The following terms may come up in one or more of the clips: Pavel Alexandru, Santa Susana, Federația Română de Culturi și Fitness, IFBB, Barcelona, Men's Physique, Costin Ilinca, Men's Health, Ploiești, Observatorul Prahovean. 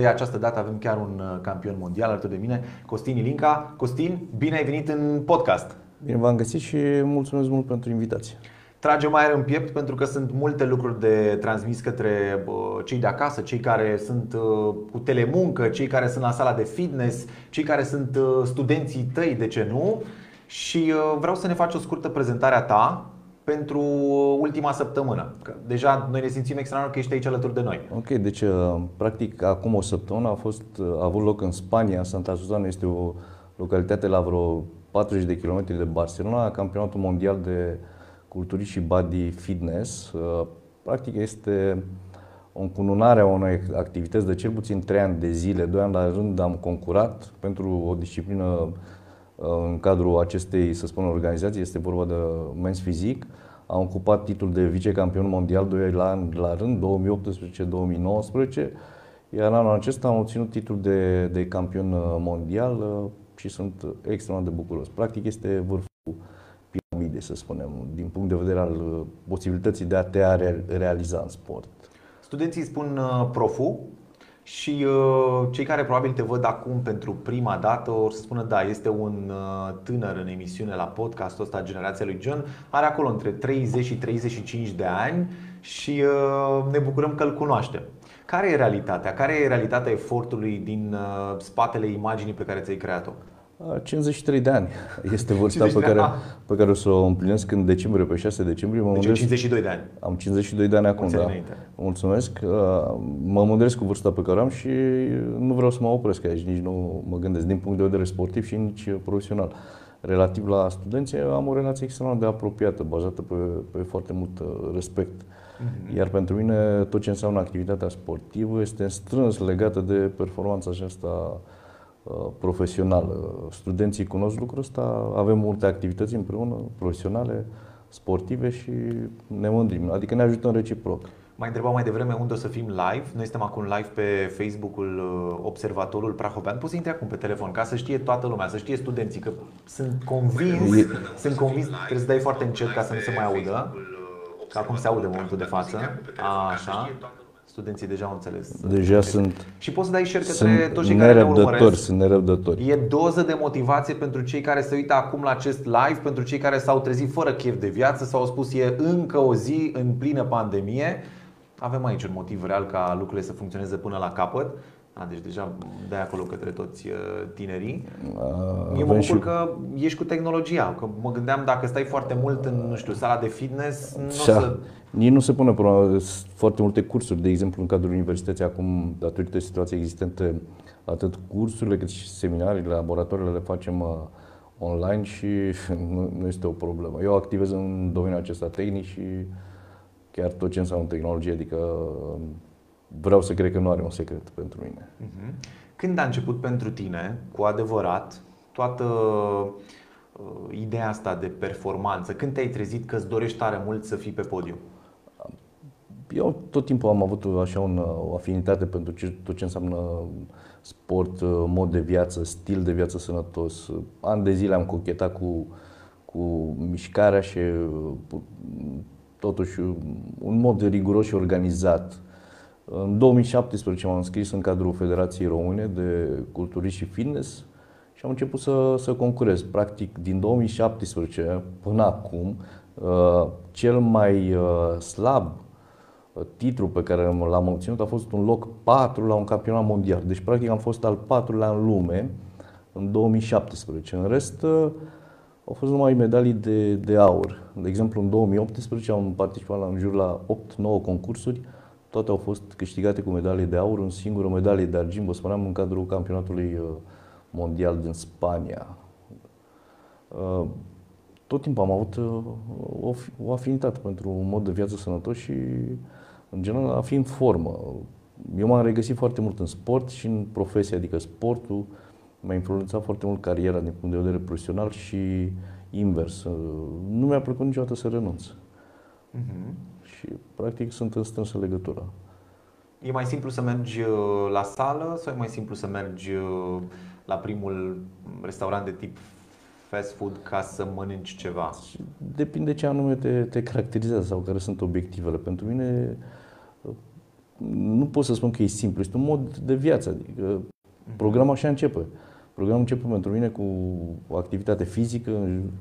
de această dată avem chiar un campion mondial alături de mine, Costin Ilinca. Costin, bine ai venit în podcast! Bine v-am găsit și mulțumesc mult pentru invitație. Tragem aer în piept pentru că sunt multe lucruri de transmis către cei de acasă, cei care sunt cu telemuncă, cei care sunt la sala de fitness, cei care sunt studenții tăi, de ce nu? Și vreau să ne faci o scurtă prezentare a ta pentru ultima săptămână. Că deja noi ne simțim extraordinar că ești aici alături de noi. Ok, deci practic acum o săptămână a avut loc în Spania. Santa Susana este o localitate la vreo 40 de kilometri de Barcelona, campionatul mondial de culturi și body fitness. Practic este o încununare a unei activități de cel puțin 3 ani de zile. 2 ani la rând am concurat pentru o disciplină în cadrul acestei, să spun, organizații. Este vorba de Men's Physique. Am ocupat titlul de vicecampion mondial 2 ani la rând, 2018-2019, iar anul acesta am obținut titlul de campion mondial și sunt extrem de bucuros. Practic este vârful piramidei, să spunem, din punct de vedere al posibilității de a te realiza în sport. Studenții spun profu. Și cei care probabil te văd acum pentru prima dată o să spună, da, este un tânăr în emisiune la podcastul ăsta, generația lui John, are acolo între 30 și 35 de ani și ne bucurăm că îl cunoaștem. Care e realitatea? Care e realitatea efortului din spatele imaginii pe care ți-ai creat-o? 53 de ani este vârsta pe care o să o împlinesc în decembrie, pe 6 decembrie. Deci mândresc... 52 de ani. Am 52 de ani acum, da. Mulțumesc. Mă mândresc cu vârsta pe care am și nu vreau să mă opresc aici, nici nu mă gândesc din punct de vedere sportiv și nici profesional. Relativ la studenți, am o relație extrem de apropiată, bazată pe foarte mult respect. Iar pentru mine tot ce înseamnă activitatea sportivă este strâns legată de performanța aceasta profesional. Studenții cunosc lucrul ăsta, avem multe activități împreună, profesionale, sportive și ne mândrim, adică ne ajutăm reciproc. M-ai întrebat mai devreme unde o să fim live. Noi suntem acum live pe Facebook-ul Observatorul Prahovean. Poți să intri acum pe telefon ca să știe toată lumea, să știe studenții, că sunt convins, trebuie să dai foarte încet ca să nu se mai audă. Că acum se aude momentul de față. Așa. Studenții deja au înțeles. Deja sunt. Și poți să dai share către toți cei care ne urmăresc. Sunt nerăbdători. E doză de motivație pentru cei care se uită acum la acest live, pentru cei care s-au trezit fără chef de viață, s-au spus e încă o zi în plină pandemie. Avem aici un motiv real ca lucrurile să funcționeze până la capăt. Deci deja dai acolo către toți tinerii. Eu mă bucur că ești cu tehnologia, că mă gândeam dacă stai foarte mult în, nu știu, sala de fitness, nici nu se pune problema. Sunt foarte multe cursuri, de exemplu, în cadrul universității acum, datorită situației existente, atât cursurile cât și seminariile, laboratoarele le facem online și nu este o problemă. Eu activez în domeniul acesta tehnic și chiar tot ce înseamnă tehnologie, adică vreau să cred că nu are un secret pentru mine. Când a început pentru tine, cu adevărat, toată ideea asta de performanță? Când te-ai trezit că îți dorești tare mult să fii pe podium? Eu tot timpul am avut așa o afinitate pentru tot ce înseamnă sport, mod de viață, stil de viață sănătos. Ani de zile am cochetat cu mișcarea și totuși un mod riguros și organizat. În 2017 m-am înscris în cadrul Federației Române de Culturi și Fitness și am început să concurez. Practic, din 2017 până acum, cel mai slab titlu pe care l-am obținut a fost un loc 4 la un campionat mondial. Deci, practic, am fost al 4-lea în lume în 2017. În rest, au fost numai medalii de aur. De exemplu, în 2018 am participat în jur la 8-9 concursuri. Toate au fost câștigate cu medalie de aur, un singur medalie de argint, vă spuneam, în cadrul campionatului mondial din Spania. Tot timpul am avut o afinitate pentru un mod de viață sănătos și, în general, a fi în formă. Eu m-am regăsit foarte mult în sport și în profesie, adică sportul m-a influențat foarte mult cariera din punct de vedere profesional și invers. Nu mi-a plăcut niciodată să renunț. Și practic sunt în strânsă legătură. E mai simplu să mergi la sală sau e mai simplu să mergi la primul restaurant de tip fast food ca să mănânci ceva? Depinde ce anume te caracterizează sau care sunt obiectivele. Pentru mine nu pot să spun că e simplu, este un mod de viață. Adică programul așa începe. Programul începe pentru mine cu o activitate fizică,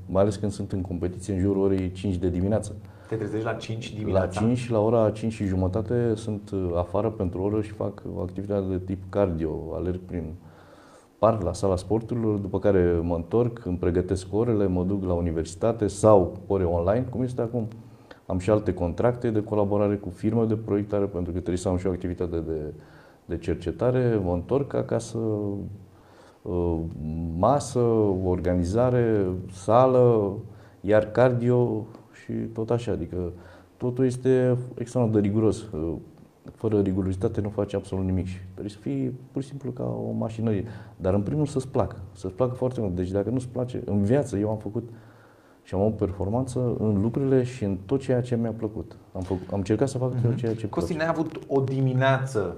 mai ales când sunt în competiție în jurul orei 5 de dimineață. Te trezești la 5 dimineața? La 5, la ora 5 și jumătate sunt afară pentru o oră și fac o activitate de tip cardio. Alerg prin parc, la sala sporturilor, după care mă întorc, îmi pregătesc orele, mă duc la universitate sau ore online, cum este acum. Am și alte contracte de colaborare cu firme de proiectare, pentru că trebuie să am și o activitate de cercetare. Mă întorc acasă, masă, organizare, sală, iar cardio și tot așa. Adică totul este extraordinar de riguros. Fără rigurozitate nu faci absolut nimic și trebuie să fii pur și simplu ca o mașinărie. Dar în primul să-ți placă. Să-ți placă foarte mult. Deci dacă nu-ți place, în viață eu am făcut și am o performanță în lucrurile și în tot ceea ce mi-a plăcut. Am încercat să fac tot ceea ce Costin, ai avut o dimineață,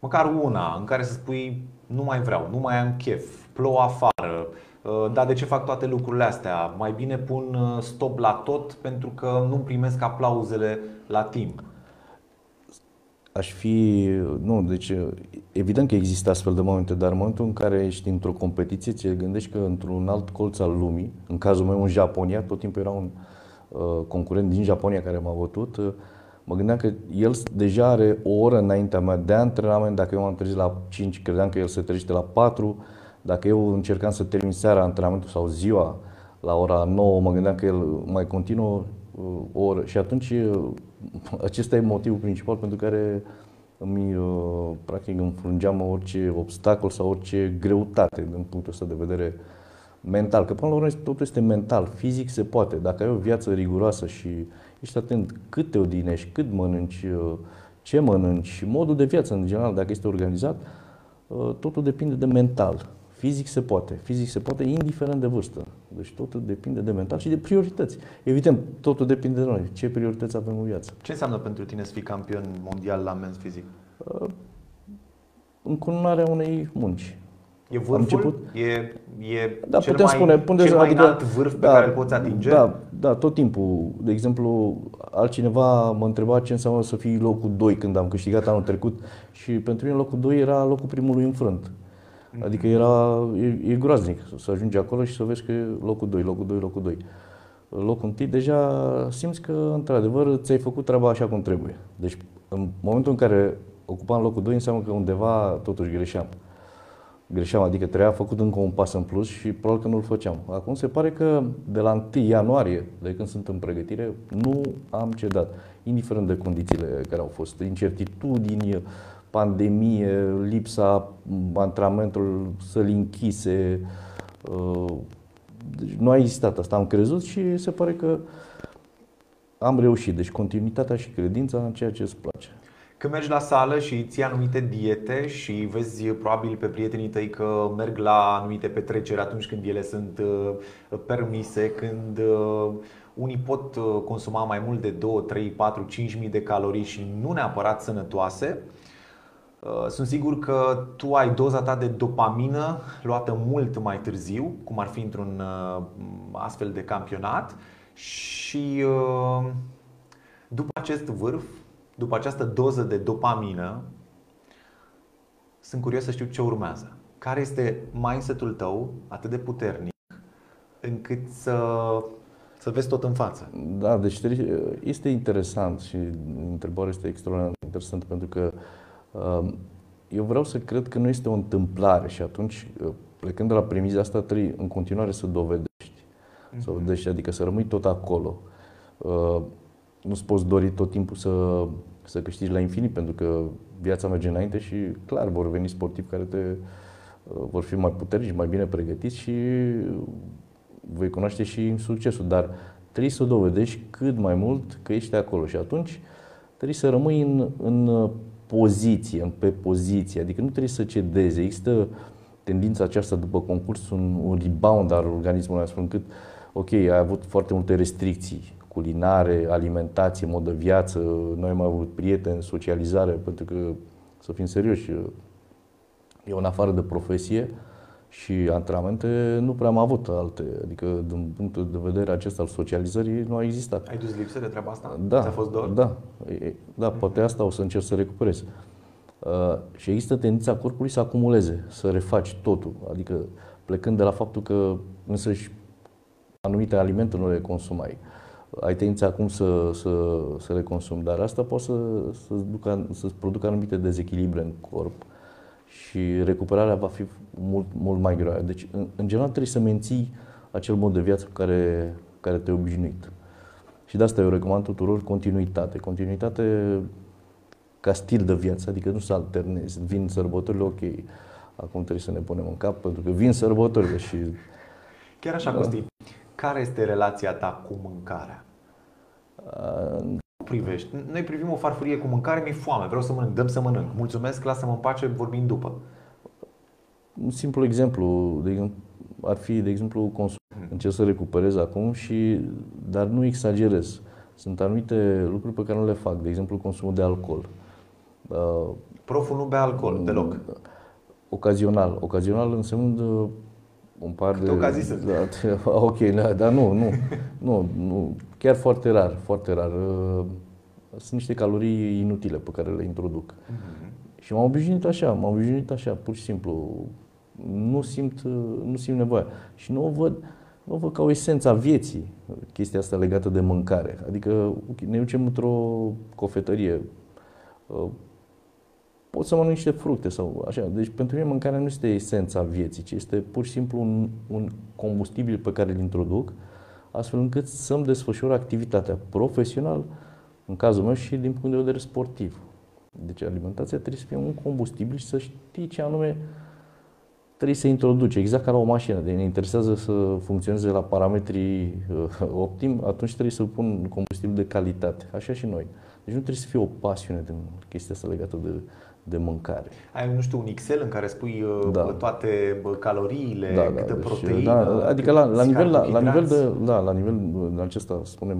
măcar una, în care să spui nu mai vreau, nu mai am chef, plouă afară, dar de ce fac toate lucrurile astea? Mai bine pun stop la tot pentru că nu primesc aplauzele la timp. Nu, deci evident că există astfel de momente, dar în momentul în care ești într-o competiție, ți-l gândești că într-un alt colț al lumii, în cazul meu în Japonia, tot timpul era un concurent din Japonia care m-a bătut, mă gândeam că el deja are o oră înaintea mea de antrenament, dacă eu m-am trezit la 5, credeam că el se trezește la 4, dacă eu încercam să termin seara antrenamentul sau ziua la ora 9, mă gândeam că el mai continuă o oră și atunci acesta e motivul principal pentru care îmi practic înfrungeam orice obstacol sau orice greutate din punctul ăsta de vedere mental. Că până la urmă totul este mental, fizic se poate. Dacă ai o viață riguroasă și ești atent cât te odihnești, cât mănânci, ce mănânci, modul de viață în general, dacă este organizat, totul depinde de mental. Fizic se poate. Fizic se poate indiferent de vârstă. Deci totul depinde de mental și de priorități. Evident, totul depinde de noi. Ce priorități avem în viață? Ce înseamnă pentru tine să fii campion mondial la men's physique? Încununarea unei munci. E vârful? Am început... E da, cel putem mai, spune, cel mai înalt vârf pe care îl poți atinge? Da, tot timpul. De exemplu, altcineva mă întreba ce înseamnă să fii locul 2 când am câștigat anul trecut și pentru mine locul 2 era locul primului înfrânt. Adică e groaznic să ajungi acolo și să vezi că e locul 2, locul 2, locul 2. Locul 1 deja simți că, într-adevăr, ți-ai făcut treaba așa cum trebuie. Deci, în momentul în care ocupam locul 2, înseamnă că undeva totuși greșeam. Greșeam, adică trebuia făcut încă un pas în plus și probabil că nu-l făceam. Acum se pare că de la 1 ianuarie, de când sunt în pregătire, nu am cedat. Indiferent de condițiile care au fost, incertitudini, pandemie, lipsa antrenamentelor, săli închise, deci nu a existat asta, am crezut și se pare că am reușit. Deci continuitatea și credința în ceea ce îți place. Când mergi la sală și ții anumite diete și vezi probabil pe prietenii tăi că merg la anumite petreceri atunci când ele sunt permise, când unii pot consuma mai mult de 2, 3, 4, 5.000 de calorii și nu neapărat sănătoase, sunt sigur că tu ai doza ta de dopamină luată mult mai târziu, cum ar fi într-un astfel de campionat. Și după acest vârf, după această doză de dopamină, sunt curios să știu ce urmează. Care este mindset-ul tău atât de puternic încât să vezi tot în față? Da, deci este interesant și întrebarea este extraordinar de interesantă pentru că eu vreau să cred că nu este o întâmplare și atunci, plecând de la premiza asta, trebuie în continuare să dovedești. Să dovedești, adică să rămâi tot acolo. Nu-ți poți dori tot timpul să câștigi la infinit, pentru că viața merge înainte și clar vor veni sportivi care vor fi mai puternici, mai bine pregătiți și vei cunoaște și succesul. Dar trebuie să dovedești cât mai mult că ești acolo și atunci trebuie să rămâi în poziție, pe poziție, adică nu trebuie să cedeze. Există tendința aceasta după concurs, un rebound al organismului, astfel încât, ok, ai avut foarte multe restricții culinare, alimentație, mod de viață, noi am avut prieteni, socializare, pentru că, să fim serioși, eu în afară de profesie, Și antrenamente nu prea am avut alte, adică din punctul de vedere acesta al socializării nu a existat. Ai dus lipsă de treaba asta? Da. Ți-a fost dor? Da, da, poate asta o să încerc să recuperez. Și există tendința corpului să acumuleze, să refaci totul, adică plecând de la faptul că însăși anumite alimente nu le consumai. Ai tendința acum să le consumi, dar asta poate să-ți producă anumite dezechilibre în corp și recuperarea va fi mult mai grea. Deci, în general, trebuie să menții acel mod de viață cu care te-ai obișnuit. Și de asta eu recomand tuturor continuitate. Continuitate ca stil de viață, adică nu să alternezi. Vin sărbătorile, ok, acum trebuie să ne punem în cap, pentru că vin sărbătorile și... Chiar așa, Costin. Care este relația ta cu mâncarea? Privești. Noi privim o farfurie cu mâncare, mi-e foame, vreau să mănânc, dăm să mănânc, mulțumesc, lasă-mă în pace, vorbim după. Un simplu exemplu ar fi, de exemplu, consum. Încerc să recuperez acum, dar nu exagerez. Sunt anumite lucruri pe care nu le fac, de exemplu, consumul de alcool. Proful nu bea alcool deloc? Ocazional însemnând un par de... ocazii sunt. Da, ok, dar nu. Chiar foarte rar, foarte rar. Sunt niște calorii inutile pe care le introduc. Și m-am obișnuit așa, pur și simplu. Nu simt nevoia. Și nu o văd ca o esență a vieții, chestia asta legată de mâncare. Adică ne ducem într-o cofetărie. Pot să mănânc niște fructe sau așa. Deci pentru mine mâncarea nu este esența vieții, ci este pur și simplu un combustibil pe care îl introduc, astfel încât să-mi desfășor activitatea profesională, în cazul meu, și din punct de vedere sportiv. Deci alimentația trebuie să fie un combustibil și să știi ce anume trebuie să introduci, exact ca la o mașină. Deci ne interesează să funcționeze la parametrii optim, atunci trebuie să pun combustibil de calitate, așa și noi. Deci nu trebuie să fie o pasiune din chestia asta legată de mâncare. Ai, nu știu, un Excel în care spui toate caloriile, câtă proteină, adică la nivel acesta, spunem,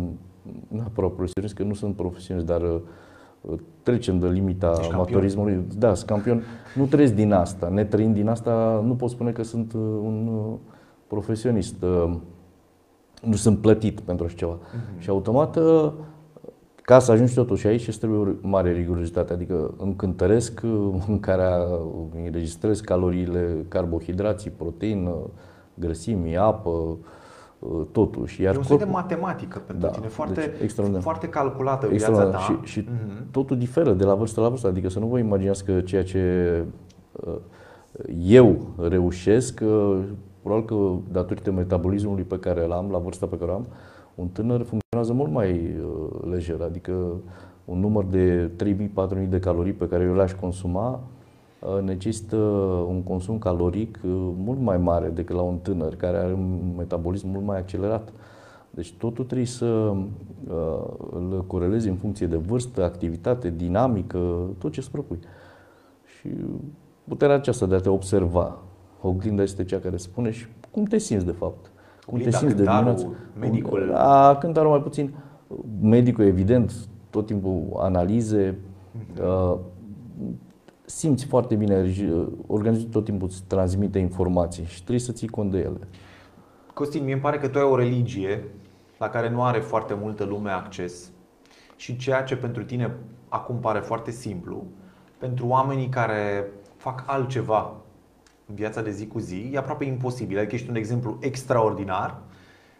neapărat profesionist, că nu sunt profesionist, dar trecem de limita amatorismului. Da, sunt campion. Nu trăiesc din asta, ne trăind din asta, nu pot spune că sunt un profesionist. Nu sunt plătit pentru așa ceva. Și automat, ca să ajungi totuși aici, îți trebuie o mare rigurozitate, adică îmi cântăresc mâncarea, îmi înregistrez caloriile, carbohidrații, proteină, grăsimi, apă, totuși. E o soi de matematică pentru tine, foarte, deci, foarte calculată viața ta. Și totul diferă de la vârstă la vârstă, adică să nu vă imaginați că ceea ce eu reușesc, probabil că datorită metabolismului pe care îl am, la vârsta pe care o am, un tânăr funcționează mult mai lejer, adică un număr de 3.000-4.000 de calorii pe care eu le-aș consuma necesită un consum caloric mult mai mare decât la un tânăr care are un metabolism mult mai accelerat. Deci totul trebuie să îl corelezi în funcție de vârstă, activitate, dinamică, tot ce îți propui. Și puterea aceasta de a te observa, oglinda este cea care spune și cum te simți de fapt. Cum te simți de dimineață? Medicul. Cântarul mai puțin. Medicul, evident, tot timpul analize. Simți foarte bine, organismul tot timpul îți transmite informații și trebuie să ții cont de ele. Costin, mie îmi pare că tu ai o religie la care nu are foarte multă lume acces și ceea ce pentru tine acum pare foarte simplu, pentru oamenii care fac altceva în viața de zi cu zi, e aproape imposibil. Adică ești un exemplu extraordinar,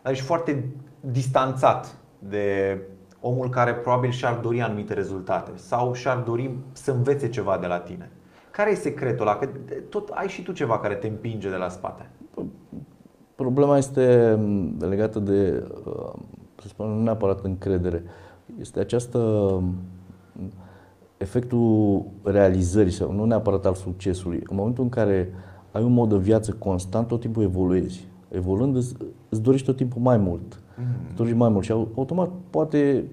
dar ești foarte distanțat de omul care probabil și-ar dori anumite rezultate sau și-ar dori să învețe ceva de la tine. Care e secretul ăla? Că tot ai și tu ceva care te împinge de la spate. Problema este legată de, să spun, nu neapărat încredere. Este această... efectul realizării sau nu neapărat al succesului. În momentul în care ai un mod de viață constant, tot timpul evoluezi. Evoluând, îți dorești tot timpul mai mult. Îți dorești mai mult și automat poate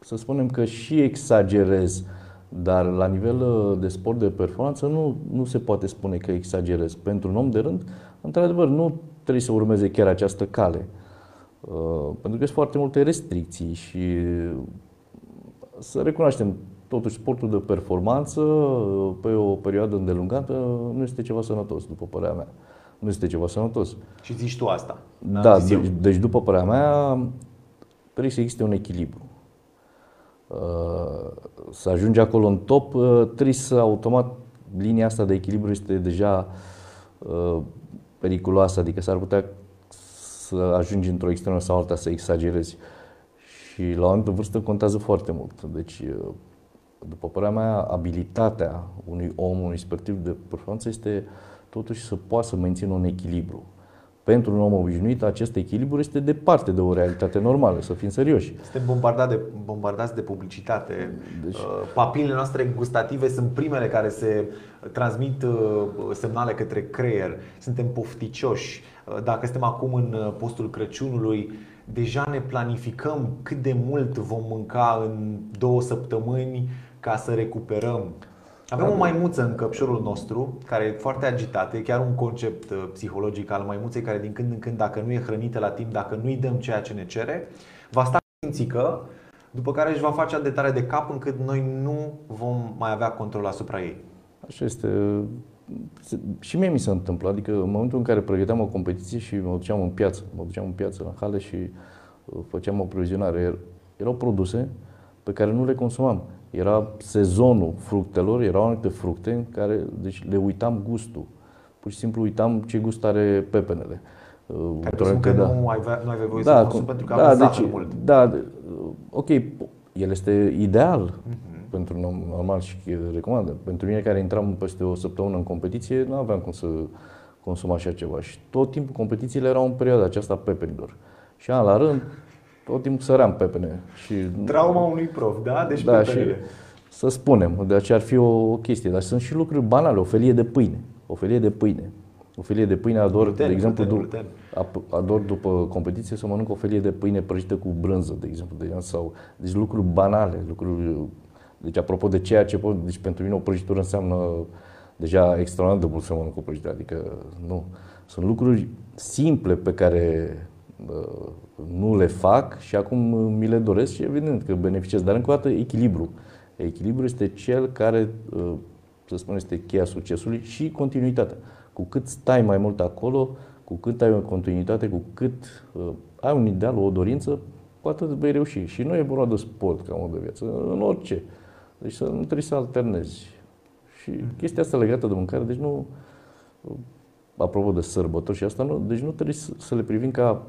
să spunem că și exagerez, dar la nivel de sport de performanță nu se poate spune că exagerez. Pentru un om de rând, într-adevăr, nu trebuie să urmeze chiar această cale. Pentru că sunt foarte multe restricții și să recunoaștem, totuși, sportul de performanță, pe o perioadă îndelungată, nu este ceva sănătos, după părerea mea. nu este ceva sănătos. Și zici tu asta. Da, deci după părerea mea, trebuie să existe un echilibru. Să ajungi acolo în top, trebuie să automat linia asta de echilibru este deja periculoasă, adică s-ar putea să ajungi într-o extremă sau alta, să exagerezi. Și la o anumită vârstă contează foarte mult. Deci, după părerea mea, abilitatea unui om, unui sportiv de performanță este totuși să poată să mențină un echilibru. Pentru un om obișnuit, acest echilibru este departe de o realitate normală, să fim serioși. Suntem bombardați de publicitate. Deci, papilele noastre gustative sunt primele care se transmit semnale către creier. Suntem pofticioși. Dacă suntem acum în postul Crăciunului, deja ne planificăm cât de mult vom mânca în 2 săptămâni ca să recuperăm. Avem o maimuță în căpșorul nostru care e foarte agitată, e chiar un concept psihologic al maimuței care din când în când, dacă nu e hrănită la timp, dacă nu-i dăm ceea ce ne cere, va sta mințică, după care își va face atât de tare de cap încât noi nu vom mai avea control asupra ei. Așa este. Și mie mi se întâmplă, adică în momentul în care pregăteam o competiție și mă duceam în piață la hale și făceam o provizionare, erau produse pe care nu le consumam. Era sezonul fructelor, erau anumite fructe în care deci, le uitam gustul. Pur și simplu uitam ce gust are pepenele. Nu aveai voie să consumi pentru că avea zahăr mult. Da, ok, el este ideal pentru un om normal și recomandă. Pentru mine care intram peste 1 săptămână în competiție, nu aveam cum să consum așa ceva. Și tot timpul competițiile erau în perioada aceasta pepenilor. Și an la rând, tot timpul săream pepene. Și trauma unui prof, da? Deci da, pepenele. Să spunem, deci ar fi o chestie. Dar sunt și lucruri banale, o felie de pâine. Ador după competiție să mănânc o felie de pâine prăjită cu brânză, de exemplu. Deci lucruri banale, Deci apropo de ceea ce pot, deci pentru mine o prăjitură înseamnă deja extraordinar de mult să mănânc o prăjitură, adică nu. Sunt lucruri simple pe care nu le fac și acum mi le doresc și evident că beneficiez, dar încă o dată echilibru. Echilibru este cel care, să spun, este cheia succesului și continuitatea. Cu cât stai mai mult acolo, cu cât ai o continuitate, cu cât ai un ideal, o dorință, cu atât vei reuși. Și nu e vorba de sport ca mod de viață, în orice. Deci să nu trebuie să alternezi. Și chestia asta legată de mâncare, deci nu, apropo de sărbători și asta, deci nu trebuie să le privim ca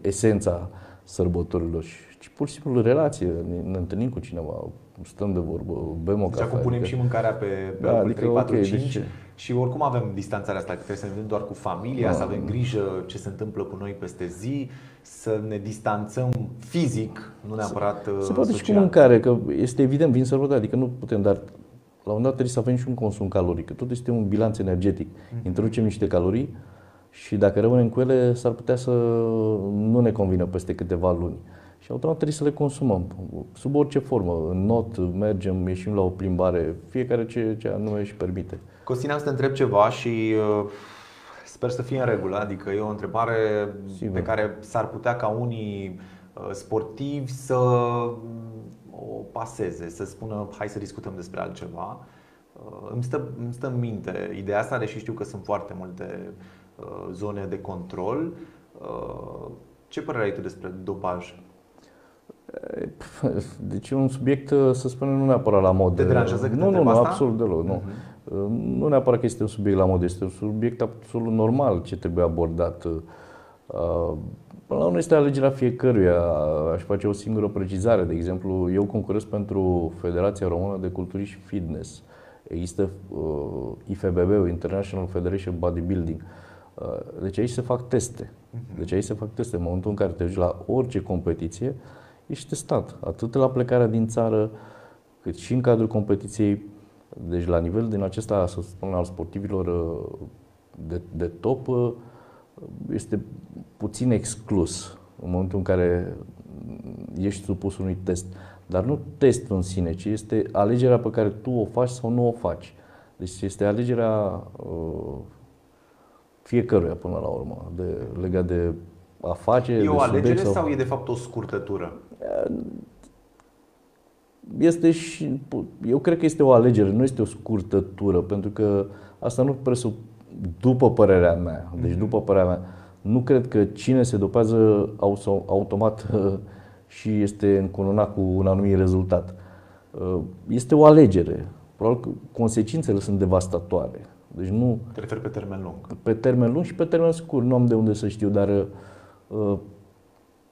esența sărbătorilor, ci pur și simplu relație, ne întâlnim cu cineva, stăm de vorbă, bem o cafea. Deci acum punem și mâncarea pe locul 3, 4, 5 și oricum avem distanțarea asta, că trebuie să ne vedem doar cu familia, să avem grijă ce se întâmplă cu noi peste zi, să ne distanțăm fizic, nu neapărat social. Se poate și cu mâncare, că este evident, vin sărbători, adică nu putem, dar la un dat trebuie să avem și un consum caloric, că tot este un bilanț energetic. Introducem niște calorii și dacă rămânem cu ele, s-ar putea să nu ne convină peste câteva luni. Și automat trebuie să le consumăm, sub orice formă, în not, mergem, ieșim la o plimbare, fiecare ce anume își permite. Costin, am să te întreb ceva și sper să fie în regulă, adică e o întrebare sigur, pe care s-ar putea ca unii sportivi să o paseze, să spună hai să discutăm despre altceva. Îmi stă în minte ideea asta, deși știu că sunt foarte multe zone de control. Ce părere ai tu despre dopaj? Deci e un subiect, să spunem, nu neapărat la modă. Te deranjează când întreb asta? Nu, absolut deloc. Nu. Nu neapărat că este un subiect la modă, este un subiect absolut normal ce trebuie abordat. Până la urmă este alegerea fiecăruia. Aș face o singură precizare. De exemplu, eu concurez pentru Federația Română de Culturi și Fitness. Există IFBB, International Federation Bodybuilding. Deci aici se fac teste. În momentul în care te duci la orice competiție, ești testat, atât la plecarea din țară, cât și în cadrul competiției. Deci la nivel din acesta, să spun, al sportivilor de top, este puțin exclus în momentul în care ești supus unui test. Dar nu testul în sine, ci este alegerea pe care tu o faci sau nu o faci. Deci este alegerea fiecăruia până la urmă, legat de a face. E o alegere sau e de fapt o scurtătură? Este eu cred că este o alegere, nu este o scurtătură, pentru că asta nu după părerea mea, deci după părerea mea, nu cred că cine se dopează automat și este încununat cu un anumit rezultat. Este o alegere. Probabil că consecințele sunt devastatoare. Deci nu... Te referi pe termen lung. Pe termen lung și pe termen scurt. Nu am de unde să știu, dar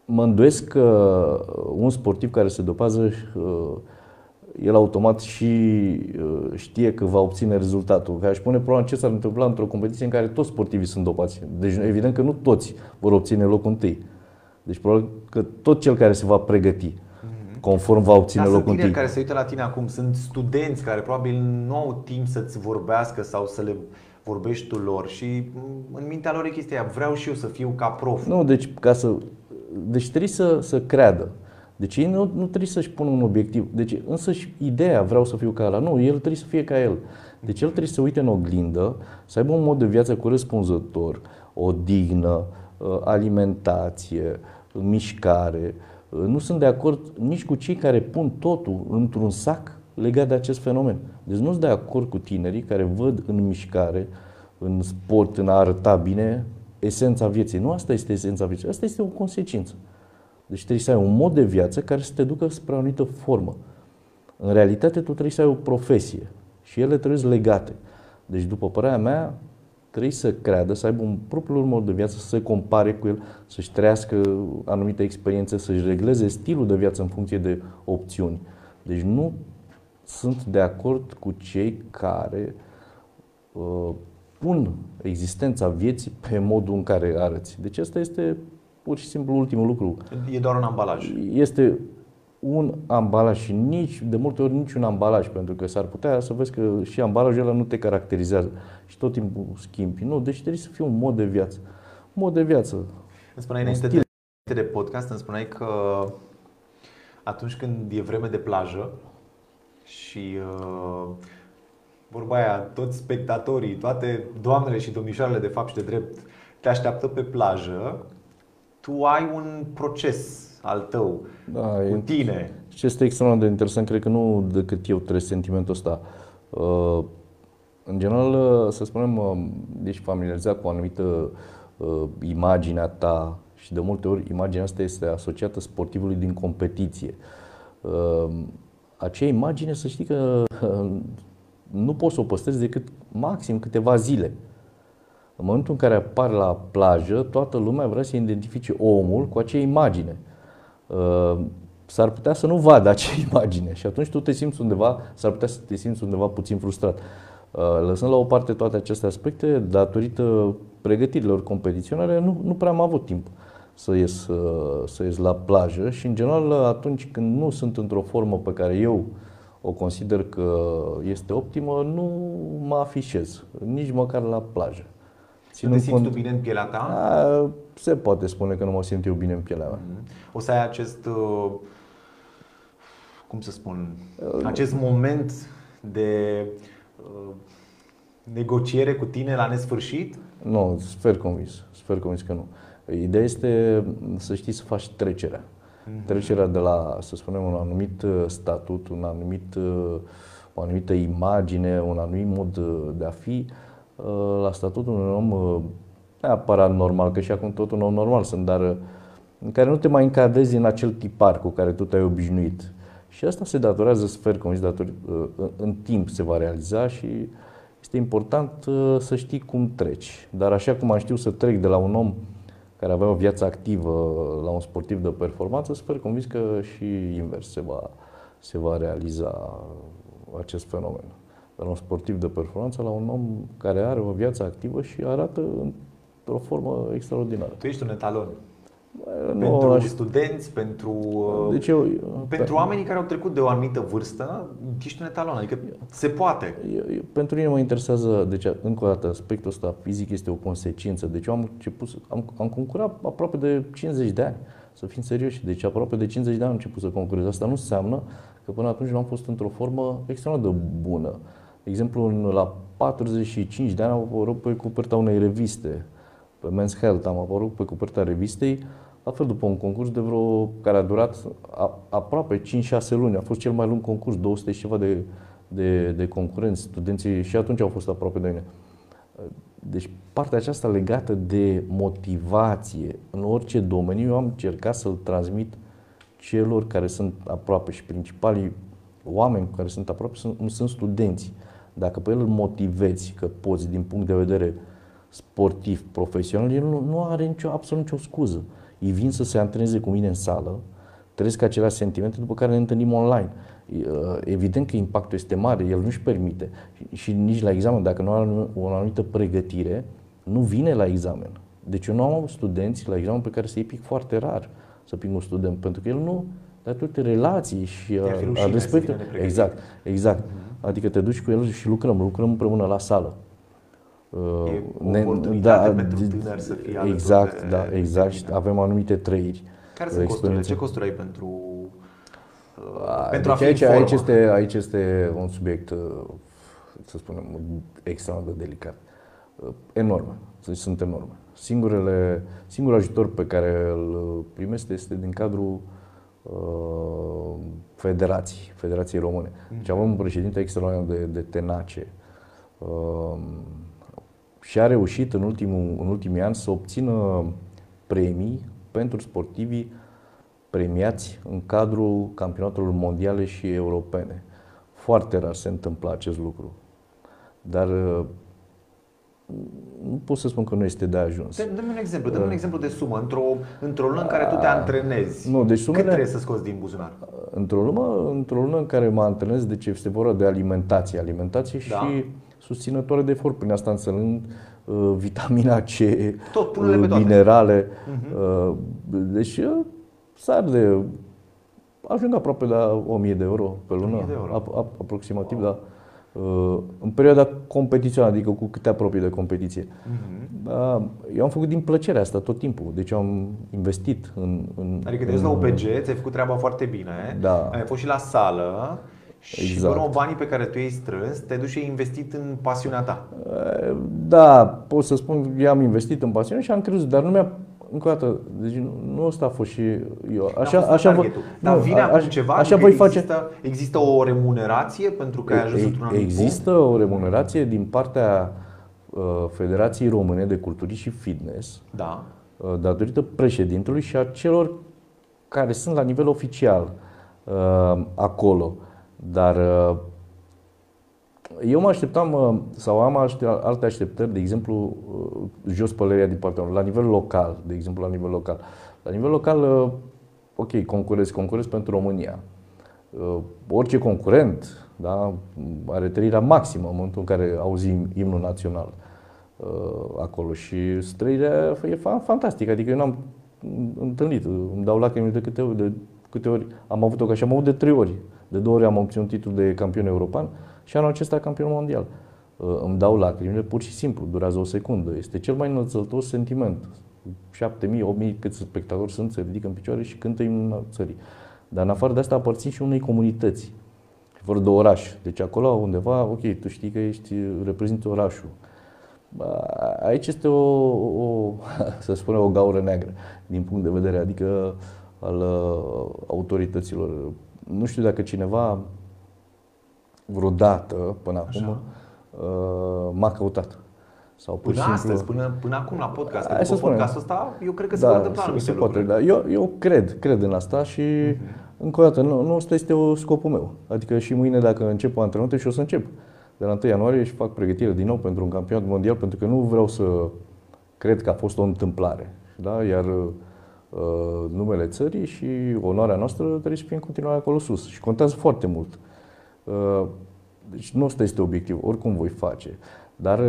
mă îndoiesc că un sportiv care se dopează, el automat și știe că va obține rezultatul. Că aș pune problema ce s-ar întâmpla într-o competiție în care toți sportivii sunt dopați. Deci evident că nu toți vor obține locul întâi. Deci probabil că tot cel care se va pregăti conform va obține locul întâi. Care se uită la tine acum, sunt studenți care probabil nu au timp să-ți vorbească sau să le vorbești tu lor și în mintea lor e chestia aia, vreau și eu să fiu ca prof. Nu, deci deci trebuie să creadă. Deci ei nu trebuie să-și pună un obiectiv. Deci însăși ideea vreau să fiu ca ăla. Nu, el trebuie să fie ca el. Deci el trebuie să se uite în oglindă, să aibă un mod de viață corespunzător, odihnă, alimentație, mișcare. Nu sunt de acord nici cu cei care pun totul într-un sac legat de acest fenomen. Deci nu sunt de acord cu tinerii care văd în mișcare, în sport, în a arăta bine, esența vieții. Nu asta este esența vieții, asta este o consecință. Deci trebuie să ai un mod de viață care să te ducă spre o anumită formă. În realitate tu trebuie să ai o profesie și ele trebuie legate. Deci după părerea mea trebuie să creadă, să aibă un propriul mod de viață, să se compare cu el, să-și trăiască anumite experiențe, să-și regleze stilul de viață în funcție de opțiuni. Deci nu sunt de acord cu cei care pun existența vieții pe modul în care arăți. Deci asta este pur și simplu ultimul lucru. E doar un ambalaj. Este un ambalaj și nici, de multe ori niciun ambalaj, pentru că s-ar putea să vezi că și ambalajul ăla nu te caracterizează și tot timpul schimbi. Nu, deci trebuie să fie un mod de viață. Un mod de viață. Îmi spuneai înainte de podcast, îmi spuneai că atunci când e vreme de plajă și vorba aia, toți spectatorii, toate doamnele și domnișoarele de fapt și de drept te așteaptă pe plajă, tu ai un proces al tău, cu tine. Și este extrem de interesant, cred că nu decât eu trăiesc sentimentul ăsta. În general, să spunem, ești familiarizat cu o anumită imagine a ta și de multe ori imaginea asta este asociată sportivului din competiție. Acea imagine, să știi că nu poți să o păstrezi decât maxim câteva zile. În momentul în care apar la plajă, toată lumea vrea să identifice omul cu acea imagine. S-ar putea să nu vadă acea imagine și atunci tu te simți undeva, s-ar putea să te simți undeva puțin frustrat. Lăsând la o parte toate aceste aspecte, datorită pregătirilor competiționale, nu prea am avut timp să ies la plajă și în general atunci când nu sunt într-o formă pe care eu o consider că este optimă, nu mă afișez, nici măcar la plajă. Nu te simți tu bine în pielea ta? Se poate spune că nu mă simt eu bine în pielea mea. O să ai acest, cum să spun, acest moment de negociere cu tine la nesfârșit? Nu, sper convins că nu. Ideea este să știi să faci trecerea. Trecerea de la, să spunem, un anumit statut, o anumită imagine, un anumit mod de a fi, la statutul unui om neapărat normal, că și acum tot un om normal sunt, dar în care nu te mai încadrezi în acel tipar cu care tu te-ai obișnuit. Și asta se datorează, sper convins, în timp se va realiza și este important să știi cum treci. Dar așa cum am știut să trec de la un om care avea o viață activă la un sportiv de performanță, sper convins că și invers se va realiza acest fenomen. De la un sportiv de performanță la un om care are o viață activă și arată într-o formă extraordinară. Tu ești un etalon. Studenți, pentru oamenii care au trecut de o anumită vârstă, ești un etalon, adică se poate. Pentru mine mă interesează, deci încă o dată, aspectul ăsta fizic este o consecință. Deci eu am concurat aproape de 50 de ani, să fim serioși. Deci aproape de 50 de ani am început să concurez. Asta nu înseamnă că până atunci nu am fost într-o formă extrem de bună. De exemplu, la 45 de ani am apărut pe cuperta unei reviste, pe Men's Health, am apărut pe cuperta revistei, la fel după un concurs de vreo care a durat aproape 5-6 luni. A fost cel mai lung concurs, 200 și ceva de concurenți, studenții și atunci au fost aproape de mine. Deci partea aceasta legată de motivație în orice domeniu, eu am încercat să-l transmit celor care sunt aproape și principalii oameni care sunt aproape sunt studenții. Dacă pe el îl motivezi că poți din punct de vedere sportiv, profesional, el nu are absolut nicio scuză. Ei vin să se antreneze cu mine în sală, trăiesc aceleași sentimente după care ne întâlnim online. Evident că impactul este mare, el nu-și permite și nici la examen, dacă nu are o anumită pregătire, nu vine la examen. Deci eu nu am studenți la examen pe care să-i pic foarte rar, să pic un student, pentru că el nu, datorită relații și a respectului. Exact, exact. Adică te duci cu el și lucrăm împreună la sală. Exact, avem anumite trăiri. Care sunt costurile? Ce costuri ai pentru a fi în formă? Aici este un subiect, să spunem, extraordinar de delicat. Enorme. Sunt enorme. Singurul ajutor pe care îl primesc este din cadrul Federației Române. Deci avem un președinte extraordinar de tenace și a reușit în ultimii ani să obțină premii pentru sportivii premiați în cadrul campionatelor mondiale și europene. Foarte rar se întâmplă acest lucru, dar nu pot să spun că nu este de ajuns. Dă-mi un exemplu de sumă, într-o lună în care tu te antrenezi. Nu, deci cât trebuie să scoți din buzunar? Într-o lună în care mă antrenez, deci este vorba de alimentație da. Și susținătoare de efort, prin asta înțelând vitamina C, minerale, deci ajung aproape la 1000 de euro pe lună, aproximativ, wow. În perioada competițională, adică cu cât te apropii de competiție. Eu am făcut din plăcerea asta tot timpul, deci am investit în adică te-ai dus la UPG, ți-ai făcut treaba foarte bine, da. Ai fost și la sală. Exact. Și urmă banii pe care tu i-ai strâns, te duci și investit în pasiunea ta. Da, pot să spun că am investit în pasiune și am crezut, dar nu mi-a, încă o dată, deci nu ăsta a fost și eu. Există o remunerație pentru că ai ajuns într-un anumit punct? Există o remunerație din partea Federației Române de Culturi și Fitness, da. Datorită președintelui și a celor care sunt la nivel oficial acolo. Dar eu mă așteptam, sau am alte așteptări, de exemplu, jos pălăria din partea unor, la nivel local, de exemplu, La nivel local, ok, concurez pentru România. Orice concurent, da, are trăirea maximă în momentul în care auzim imnul național acolo și trăirea e fantastică, adică eu n-am întâlnit, îmi dau lacrimi de câte ori am avut ocazia și am avut de 3 ori. De 2 ori am obținut titlul de campion european și anul acesta campion mondial. Îmi dau lacrimile pur și simplu, durează o secundă. Este cel mai înălțător sentiment. 7.000, 8.000 câți spectatori sunt, se ridică în picioare și cântă imnul țării. Dar în afară de asta aparțin și unei comunități. Vor de oraș. Deci acolo undeva, ok, tu știi că reprezinti orașul. Aici este o să spunem, o gaură neagră din punct de vedere, adică al autorităților. Nu știu dacă cineva vreodată, până acum, m-a căutat. Sau până astăzi, până acum la podcast. Hai să podcastul ăsta, eu cred că se va întâmpla anumite lucruri. Da. Eu cred în asta și, încă o dată, nu ăsta este scopul meu. Adică și mâine, dacă încep o antrenament, și o să încep. De la 1 ianuarie și fac pregătire din nou pentru un campionat mondial, pentru că nu vreau să cred că a fost o întâmplare. Da? Iar numele țării și onoarea noastră trebuie să fie în continuare acolo sus și contează foarte mult. Deci nu ăsta este obiectivul, oricum voi face, dar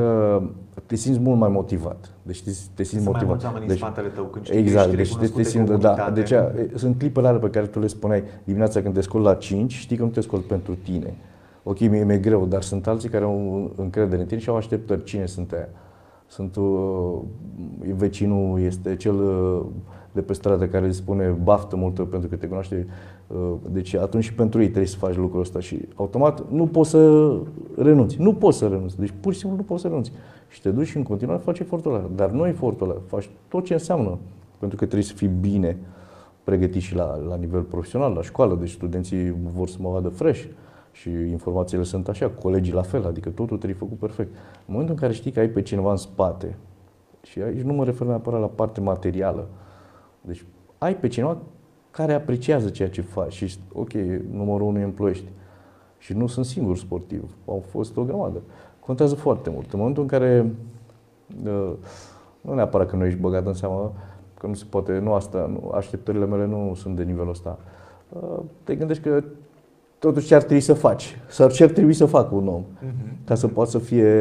te simți mult mai motivat. Deci te simți motivat. Mai mulți oameni în spatele tău când ești recunoscut de comunitate. Da, deci sunt clipele alea pe care tu le spuneai dimineața când te scoli la 5, știi că nu te scoli pentru tine. Ok, mi-e greu, dar sunt alții care au încredere în tine și au așteptări. Cine sunt aia? Vecinul este cel de pe stradă care îți spune baftă multă pentru că te cunoaște. Deci atunci și pentru ei trebuie să faci lucrul ăsta și automat nu poți să renunți. Nu poți să renunți. Deci pur și simplu nu poți să renunți. Și te duci și în continuare faci efortul ăla. Dar nu efortul ăla. Faci tot ce înseamnă. Pentru că trebuie să fii bine pregătit și la nivel profesional, la școală. Deci studenții vor să mă vadă fresh și informațiile sunt așa, colegii la fel, adică totul trebuie făcut perfect. În momentul în care știi că ai pe cineva în spate, și aici nu mă refer neapărat la parte materială, deci ai pe cineva care apreciază ceea ce faci și ok, numărul 1 e în Ploiești și nu sunt singur sportiv, au fost o grămadă. Contează foarte mult. În momentul în care, nu neapărat că nu ești băgat în seama, că nu se poate, nu asta, nu, așteptările mele nu sunt de nivelul ăsta, te gândești că totuși ce ar trebui să faci, sau ce ar trebui să facă un om, ca să poată să fie,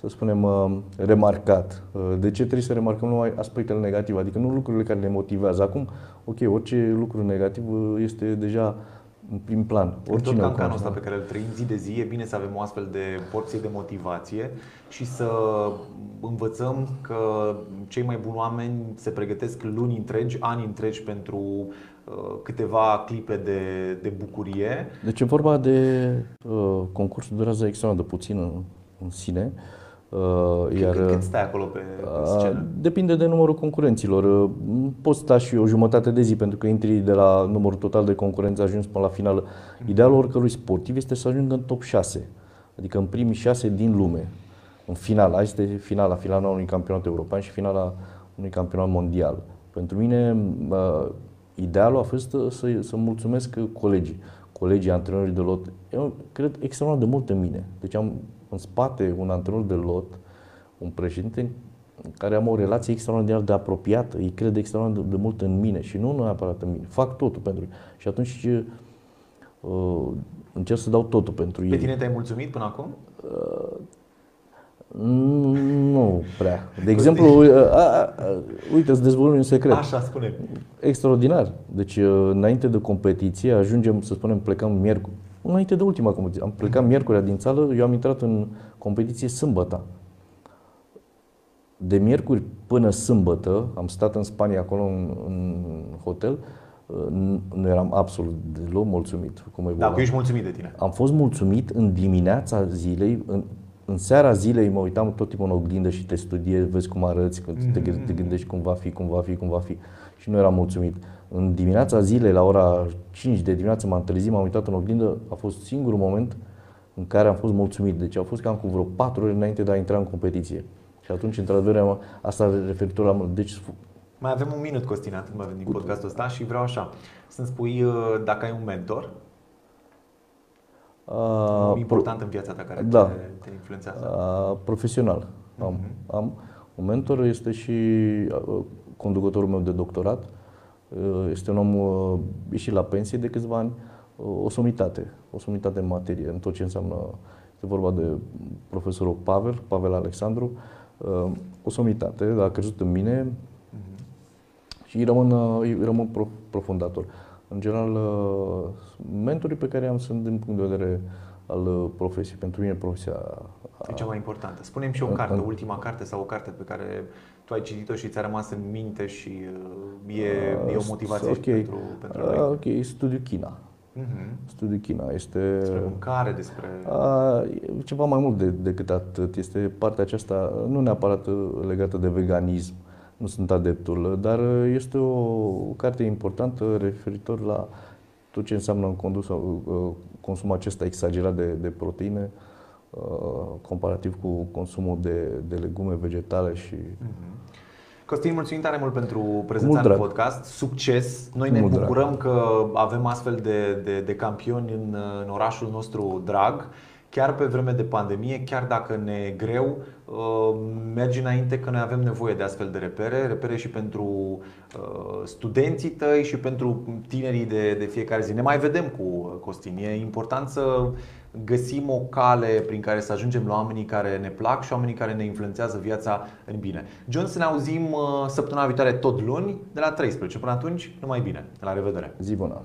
să spunem, remarcat. De ce trebuie să remarcăm numai aspectele negative, adică nu lucrurile care ne motivează. Acum, ok, orice lucru negativ este deja în prim plan. Oricine tot camcanul ăsta pe care îl trăim zi de zi, e bine să avem o astfel de porție de motivație și să învățăm că cei mai buni oameni se pregătesc luni întregi, ani întregi pentru câteva clipe de bucurie. Deci e vorba de concursul, durează extrem de puțin în sine. Cât stai acolo pe scenă? Depinde de numărul concurenților. Poți sta și o jumătate de zi, pentru că intri de la numărul total de concurenți, ajungi până la finală. Idealul oricărui sportiv este să ajungă în top 6, adică în primii 6 din lume. În final, este finala unui campionat european și finala unui campionat mondial. Pentru mine, idealul a fost să mulțumesc colegii antrenorii de lot. Eu cred extrem de mult în mine. Deci am în spate un antrenor de lot, un președinte în care am o relație extraordinar de apropiată, îi cred extraordinar de mult în mine și nu neapărat în mine, fac totul pentru ei și atunci încerc să dau totul pentru ei. Pe tine te-ai mulțumit până acum? Nu prea. De exemplu, uite, îți dezvăluim un secret. Așa, spune. Extraordinar. Deci înainte de competiție ajungem, să spunem, plecăm miercuri. Înainte de ultima competiție. Am plecat miercurea din țară, eu am intrat în competiție sâmbătă. De miercuri până sâmbătă, am stat în Spania, acolo în hotel, nu eram absolut deloc mulțumit. Dar ești mulțumit de tine. Am fost mulțumit în dimineața zilei, în seara zilei mă uitam tot timpul în oglindă și te studiezi, vezi cum arăți, te gândești cum va fi. Și nu eram mulțumit. În dimineața zilei, la ora 5 de dimineață m-am trezit, m-am uitat în oglindă, a fost singurul moment în care am fost mulțumit. Deci a fost cam cu vreo 4 ore înainte de a intra în competiție. Și atunci, într-adevăr, asta referitor la... Deci... Mai avem un minut, Costin, atât mai avem din podcastul ăsta și vreau așa, să-mi spui dacă ai un mentor, important în viața ta care te influențează. Profesional. Am. Un mentor este și conducătorul meu de doctorat. Este un om ieșit la pensie de câțiva ani, o somitate în materie, în tot ce înseamnă, este vorba de profesorul Pavel Alexandru, o somitate, a crezut în mine și îi rămân profundator. În general, mentorii pe care am sunt din punct de vedere al profesiei, pentru mine profesia... E cea mai importantă. Spune-mi și o carte, ultima carte sau o carte pe care tu ai citit-o și ți-a rămas în minte și e o motivație pentru noi. Ok, studiu China. Studiu China este... Despre mâncare, despre... ceva mai mult decât atât. Este partea aceasta, nu neapărat legată de veganism, nu sunt adeptul, dar este o carte importantă referitor la tot ce înseamnă în consumul acesta exagerat de proteine, comparativ cu consumul de legume, vegetale și... Costin, mulțumim tare mult pentru prezența în podcast. Succes! Noi ne bucurăm că avem astfel de campioni în orașul nostru drag. Chiar pe vreme de pandemie, chiar dacă ne e greu, mergi înainte că noi avem nevoie de astfel de repere și pentru studenții tăi și pentru tinerii de fiecare zi. Ne mai vedem cu Costin. E important să găsim o cale prin care să ajungem la oamenii care ne plac și oamenii care ne influențează viața în bine. John, să ne auzim săptămâna viitoare tot luni de la 13. Până atunci, numai bine. La revedere! Zi bună!